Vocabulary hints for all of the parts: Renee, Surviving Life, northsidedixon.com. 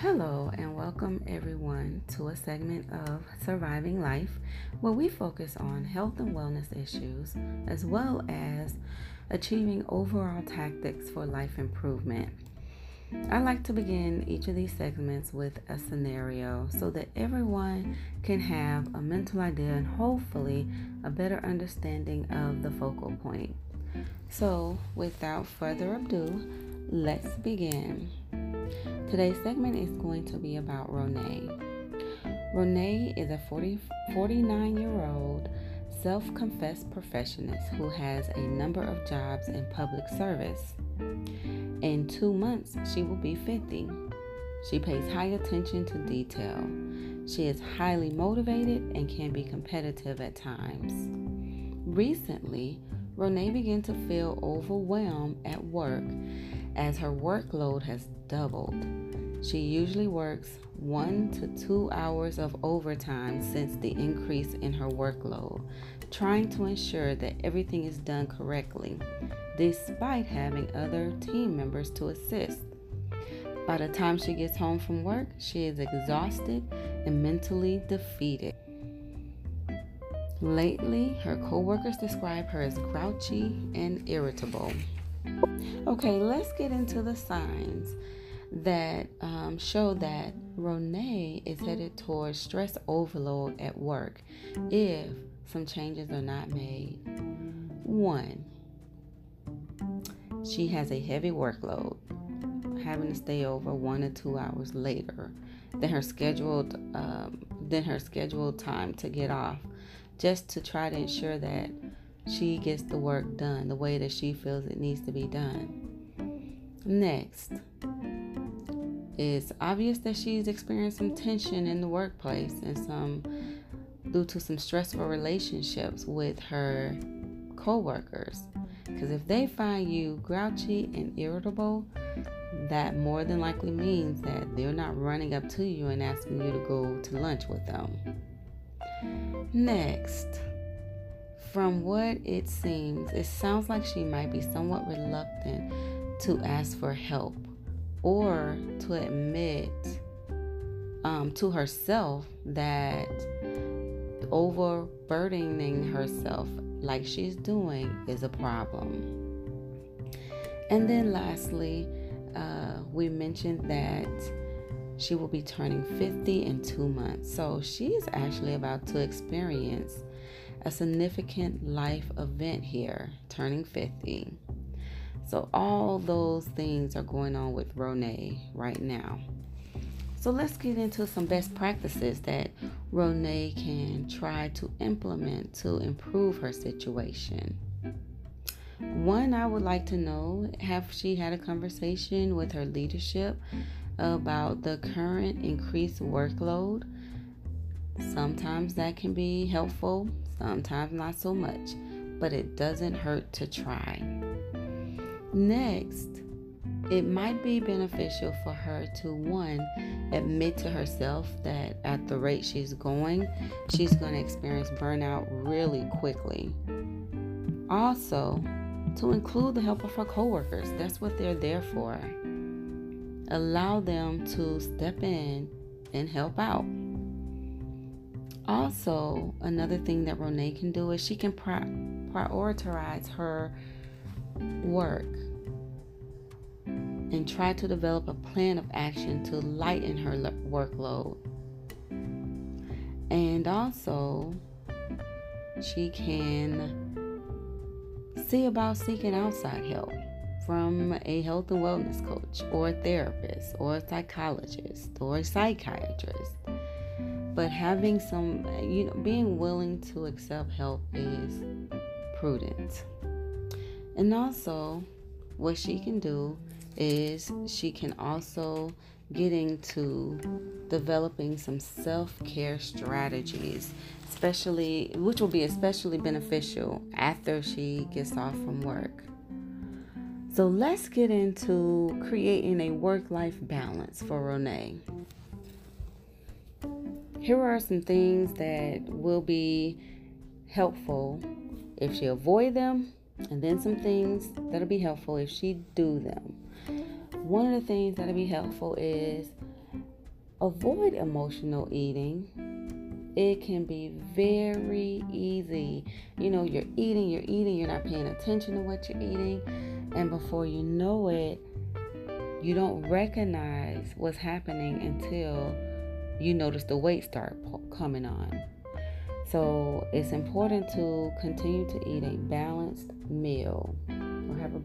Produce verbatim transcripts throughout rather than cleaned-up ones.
Hello and welcome everyone to a segment of Surviving Life where we focus on health and wellness issues as well as achieving overall tactics for life improvement. I like to begin each of these segments with a scenario so that everyone can have a mental idea and hopefully a better understanding of the focal point. So without further ado, let's begin. Today's segment is going to be about Renee. Renee is a forty, forty-nine-year-old self-confessed perfectionist who has a number of jobs in public service. In two months, she will be fifty. She pays high attention to detail. She is highly motivated and can be competitive at times. Recently, Renee began to feel overwhelmed at work as her workload has doubled. She usually works one to two hours of overtime since the increase in her workload, trying to ensure that everything is done correctly, despite having other team members to assist. By the time she gets home from work, she is exhausted and mentally defeated. Lately, her co-workers describe her as grouchy and irritable. Okay, let's get into the signs that um, show that Renee is headed towards stress overload at work if some changes are not made. One, she has a heavy workload, having to stay over one or two hours later than her scheduled um, than her scheduled time to get off, just to try to ensure that she gets the work done the way that she feels it needs to be done. Next, it's obvious that she's experiencing tension in the workplace and some due to some stressful relationships with her co-workers. Because if they find you grouchy and irritable, that more than likely means that they're not running up to you and asking you to go to lunch with them. Next, from what it seems, it sounds like she might be somewhat reluctant to ask for help or to admit um, to herself that overburdening herself like she's doing is a problem. And then lastly, uh, we mentioned that she will be turning fifty in two months. So she is actually about to experience a significant life event here, turning fifty. So all those things are going on with Renee right now. So let's get into some best practices that Renee can try to implement to improve her situation. One, I would like to know, have she had a conversation with her leadership about the current increased workload? Sometimes that can be helpful, sometimes not so much, but it doesn't hurt to try. Next, it might be beneficial for her to, one, admit to herself that at the rate she's going, she's going to experience burnout really quickly. Also, to include the help of her coworkers. That's what they're there for. Allow them to step in and help out. Also, another thing that Renee can do is she can pri- prioritize her work and try to develop a plan of action to lighten her le- workload. And also, she can see about seeking outside help from a health and wellness coach or a therapist or a psychologist or a psychiatrist. But having some, you know, being willing to accept help is prudent. And also, what she can do is she can also get into developing some self-care strategies, especially, which will be especially beneficial after she gets off from work. So let's get into creating a work-life balance for Renee. Here are some things that will be helpful if she avoid them, and then some things that'll be helpful if she do them. One of the things that'll be helpful is avoid emotional eating. It can be very easy. You know, you're eating, you're eating, you're not paying attention to what you're eating. And before you know it, you don't recognize what's happening until you notice the weight start coming on. So it's important to continue to eat a balanced meal or have a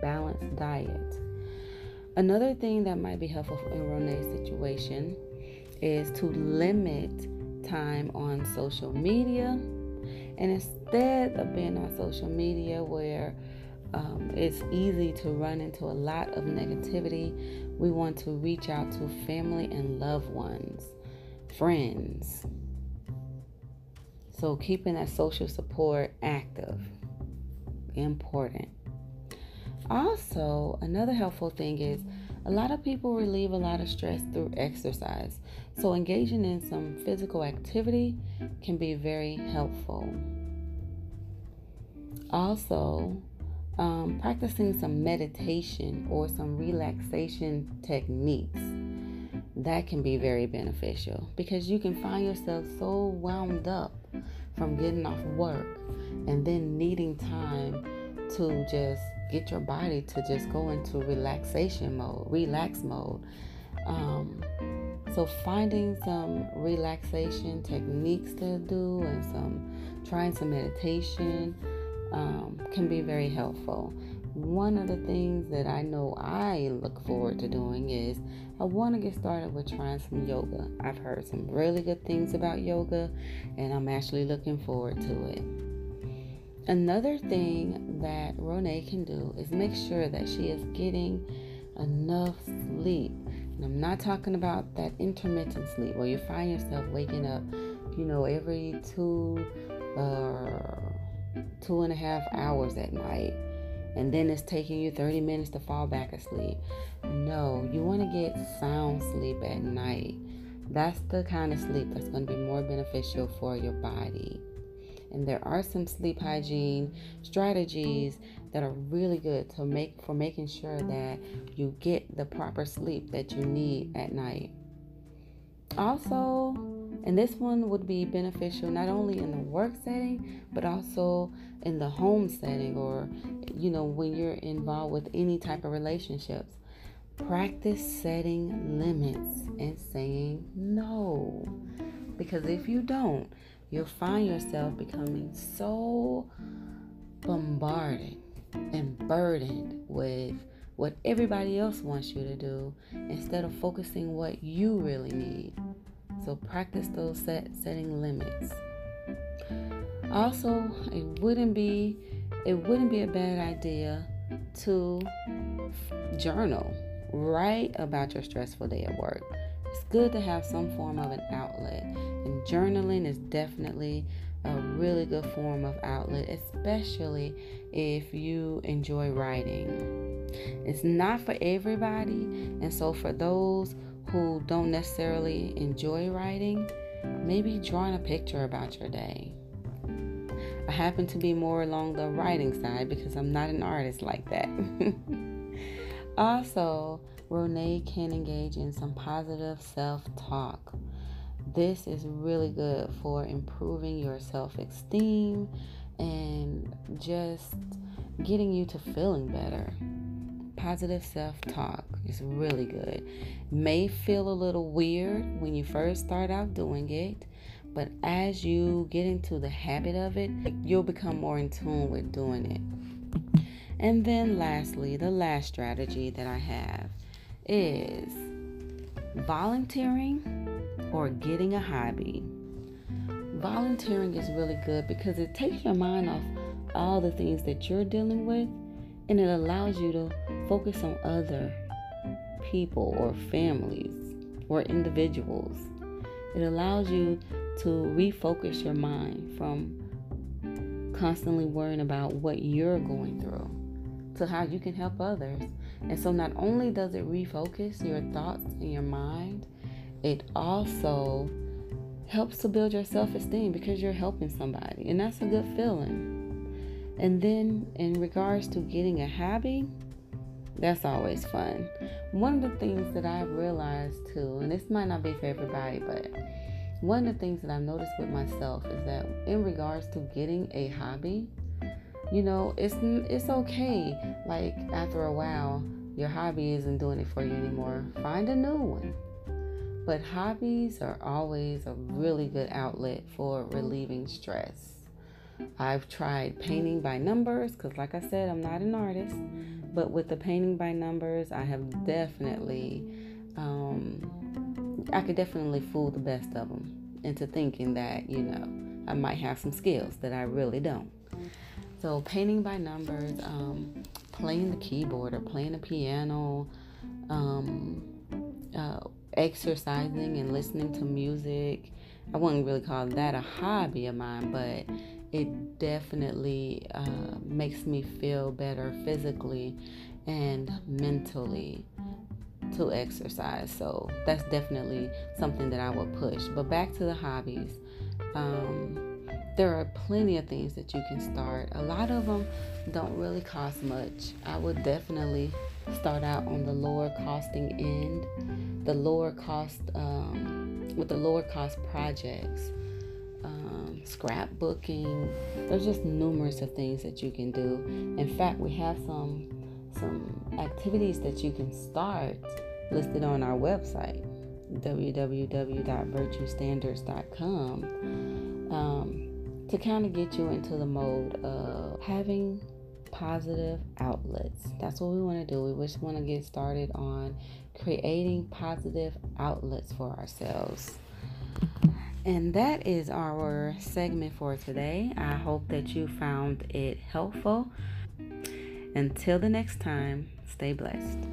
balanced diet. Another thing that might be helpful in Renee's situation is to limit time on social media. And instead of being on social media where um, it's easy to run into a lot of negativity, we want to reach out to family and loved ones, friends. So keeping that social support active, important. Also, another helpful thing is a lot of people relieve a lot of stress through exercise. So engaging in some physical activity can be very helpful. Also, um, practicing some meditation or some relaxation techniques. That can be very beneficial because you can find yourself so wound up from getting off work and then needing time to just get your body to just go into relaxation mode, relax mode. Um, so finding some relaxation techniques to do and some trying some meditation um, can be very helpful. One of the things that I know I look forward to doing is I want to get started with trying some yoga. I've heard some really good things about yoga, and I'm actually looking forward to it. Another thing that Renee can do is make sure that she is getting enough sleep. And I'm not talking about that intermittent sleep where you find yourself waking up, you know, every two, uh, two and a half hours at night. And then it's taking you thirty minutes to fall back asleep. No, you want to get sound sleep at night. That's the kind of sleep that's going to be more beneficial for your body. And there are some sleep hygiene strategies that are really good to make for making sure that you get the proper sleep that you need at night. Also, and this one would be beneficial not only in the work setting, but also in the home setting or, you know, when you're involved with any type of relationships. Practice setting limits and saying no. Because if you don't, you'll find yourself becoming so bombarded and burdened with what everybody else wants you to do instead of focusing what you really need. So practice those set, setting limits. Also, it wouldn't be it wouldn't be a bad idea to journal, write about your stressful day at work. It's good to have some form of an outlet, and journaling is definitely a really good form of outlet, especially if you enjoy writing. It's not for everybody, and so for those who don't necessarily enjoy writing, maybe drawing a picture about your day. I happen to be more along the writing side because I'm not an artist like that. Also, Renee can engage in some positive self-talk. This is really good for improving your self-esteem and just getting you to feeling better. Positive self-talk is really good. May feel a little weird when you first start out doing it, but as you get into the habit of it, you'll become more in tune with doing it. And then lastly, the last strategy that I have is volunteering or getting a hobby. Volunteering is really good because it takes your mind off all the things that you're dealing with, and it allows you to focus on other people or families or individuals. It allows you to refocus your mind from constantly worrying about what you're going through to how you can help others. And so not only does it refocus your thoughts and your mind, it also helps to build your self-esteem because you're helping somebody, and that's a good feeling. And then in regards to getting a hobby, That's always fun. One of the things that I've realized too, and this might not be for everybody, but one of the things that I've noticed with myself is that in regards to getting a hobby, you know, it's it's okay. Like, after a while, your hobby isn't doing it for you anymore. Find a new one. But hobbies are always a really good outlet for relieving stress. I've tried painting by numbers because, like I said, I'm not an artist. But with the painting by numbers, I have definitely, um, I could definitely fool the best of them into thinking that, you know, I might have some skills that I really don't. So painting by numbers, um, playing the keyboard or playing the piano, um, uh, exercising and listening to music. I wouldn't really call that a hobby of mine, but it definitely uh, makes me feel better physically and mentally to exercise. So that's definitely something that I would push. But back to the hobbies. Um, There are plenty of things that you can start. A lot of them don't really cost much. I would definitely start out on the lower costing end, the lower cost, um, with the lower cost projects, um, scrapbooking. There's just numerous of things that you can do. In fact, we have some some activities that you can start listed on our website, w w w dot virtue standards dot com. Um, to kind of get you into the mode of having positive outlets. That's what we want to do. We just want to get started on creating positive outlets for ourselves. And that is our segment for today. I hope that you found it helpful. Until the next time, stay blessed.